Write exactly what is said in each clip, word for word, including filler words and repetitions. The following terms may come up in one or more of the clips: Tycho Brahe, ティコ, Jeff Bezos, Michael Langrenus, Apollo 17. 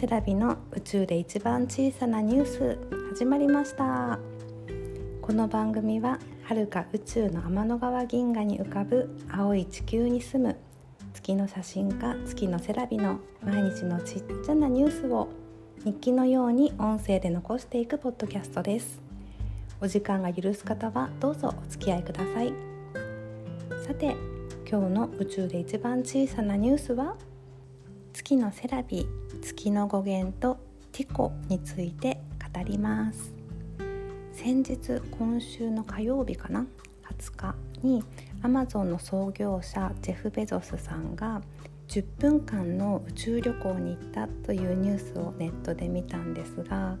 セラビの宇宙で一番小さなニュース始まりました。この番組は遥か宇宙の天の川銀河に浮かぶ青い地球に住む月の写真家月のセラビの毎日のちっちゃなニュースを日記のように音声で残していくポッドキャストです。お時間が許す方はどうぞお付き合いください。さて、今日の宇宙で一番小さなニュースは月のセラビ、月の語源とティコについて語ります。先日、今週の火曜日かなはつかに Amazon の創業者ジェフ・ベゾスさんがじゅっぷんかんの宇宙旅行に行ったというニュースをネットで見たんですが、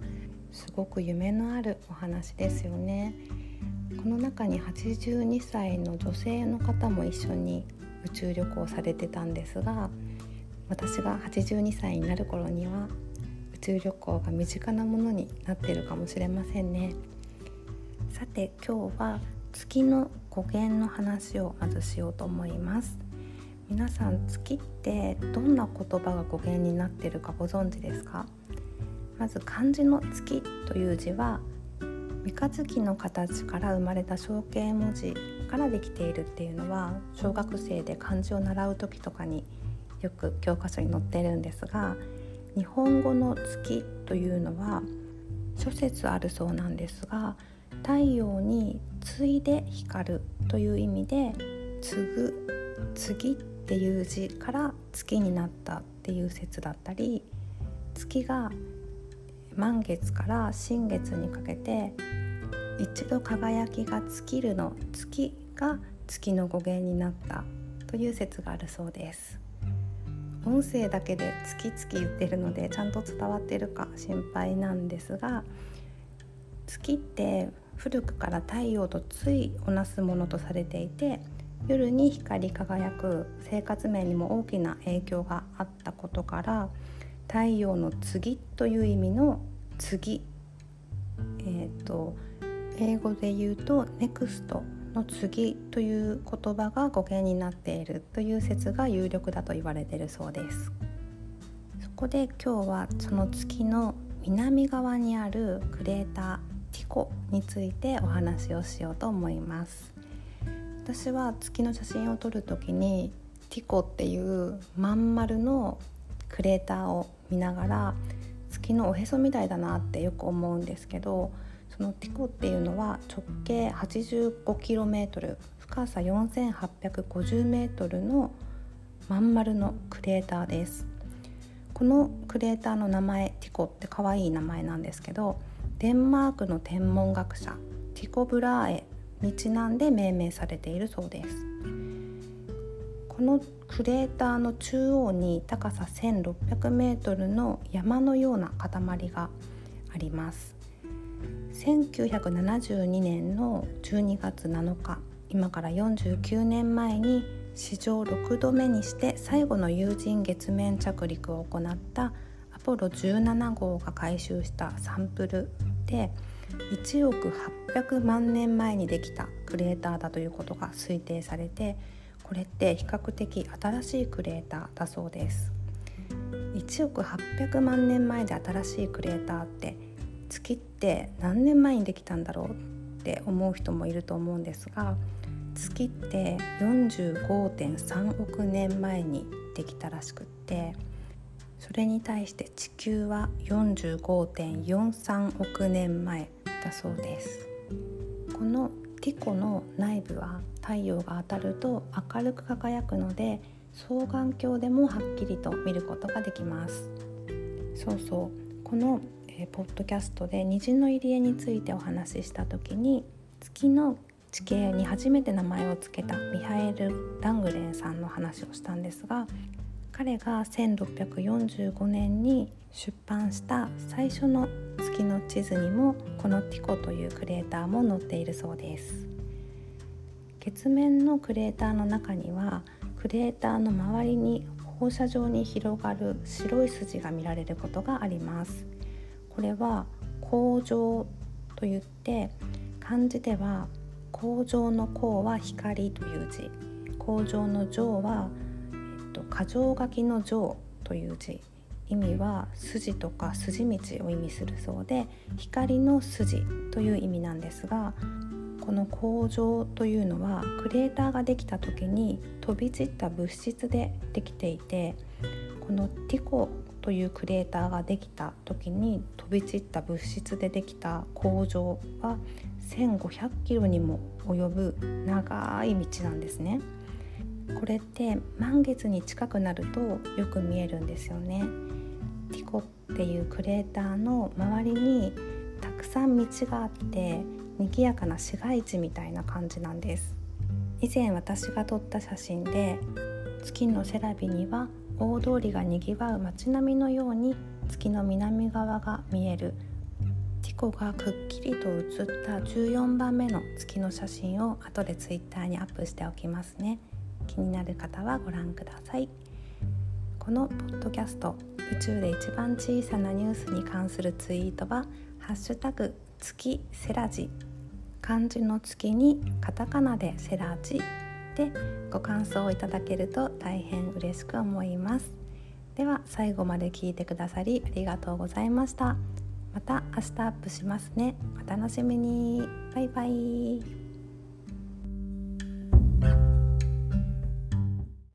すごく夢のあるお話ですよね。この中にはちじゅうにさいの女性の方も一緒に宇宙旅行されてたんですが、私がはちじゅうにさいになる頃には宇宙旅行が身近なものになっているかもしれませんね。さて、今日は月の語源の話をまずしようと思います。皆さん、月ってどんな言葉が語源になっているかご存知ですか？まず漢字の月という字は三日月の形から生まれた象形文字からできているっていうのは、小学生で漢字を習う時とかによく教科書に載ってるんですが、日本語の月というのは諸説あるそうなんですが、太陽に次いで光るという意味で次ぐ、次っていう字から月になったっていう説だったり、月が満月から新月にかけて一度輝きが尽きるの月が月の語源になったという説があるそうです。音声だけで月々言ってるのでちゃんと伝わってるか心配なんですが、月って古くから太陽とついをなすものとされていて、夜に光り輝く生活面にも大きな影響があったことから、太陽の次という意味の次、えーと、英語で言うと ネクスト の次という言葉が語源になっているという説が有力だと言われているそうです。そこで今日はその月の南側にあるクレーターティコについてお話をしようと思います。私は月の写真を撮るときにティコっていうまん丸のクレーターを見ながら、月のおへそみたいだなってよく思うんですけど、そのティコっていうのは直径 はちじゅうごキロメートル、深さ よんせんはっぴゃくごじゅうメートルのまん丸のクレーターです。このクレーターの名前ティコって可愛い名前なんですけど、デンマークの天文学者ティコ・ブラーエにちなんで命名されているそうです。このクレーターの中央に高させんろっぴゃくメートルの山のような塊があります。せんきゅうひゃくななじゅうにねんのじゅうにがつなのか、今からよんじゅうきゅうねんまえに史上ろくどめにして最後の有人月面着陸を行ったアポロじゅうななごうが回収したサンプルで、いちおくはっぴゃくまんねんまえにできたクレーターだということが推定されて、これって比較的新しいクレーターだそうです。いちおくはっぴゃくまんねんまえで新しいクレーターって、月って何年前にできたんだろうって思う人もいると思うんですが、月って よんじゅうごてんさんおくねんまえにできたらしくって、それに対して地球は よんじゅうごてんよんさんおくねんまえだそうです。このティコの内部は太陽が当たると明るく輝くので、双眼鏡でもはっきりと見ることができます。そうそう、この、えー、ポッドキャストで虹の入り江についてお話しした時に、月の地形に初めて名前を付けたミハエル・ラングレンさんの話をしたんですが、彼がせんろっぴゃくよんじゅうごねんに出版した最初の月の地図にもこのティコというクレーターも載っているそうです。月面のクレーターの中には、クレーターの周りに放射状に広がる白い筋が見られることがあります。これは光状といって、漢字では光状の光は光という字、光状の状は、えっと、箇条書きの状という字、意味は筋とか筋道を意味するそうで、光の筋という意味なんですが、この工場というのはクレーターができた時に飛び散った物質でできていて、このティコというクレーターができた時に飛び散った物質でできた工場はせんごひゃくキロにも及ぶ長い道なんですね。これって満月に近くなるとよく見えるんですよね。ティコっていうクレーターの周りにたくさん道があって、賑やかな市街地みたいな感じなんです。以前私が撮った写真で、月のセラビには大通りがにぎわう街並みのように月の南側が見える。ティコがくっきりと写ったじゅうよんばんめの月の写真を後でツイッターにアップしておきますね。気になる方はご覧ください。このポッドキャスト、宇宙で一番小さなニュースに関するツイートはハッシュタグ月セラジ、漢字の月にカタカナでセラジでご感想をいただけると大変嬉しく思います。では最後まで聞いてくださりありがとうございました。また明日アップしますね。お楽しみに。バイバイ。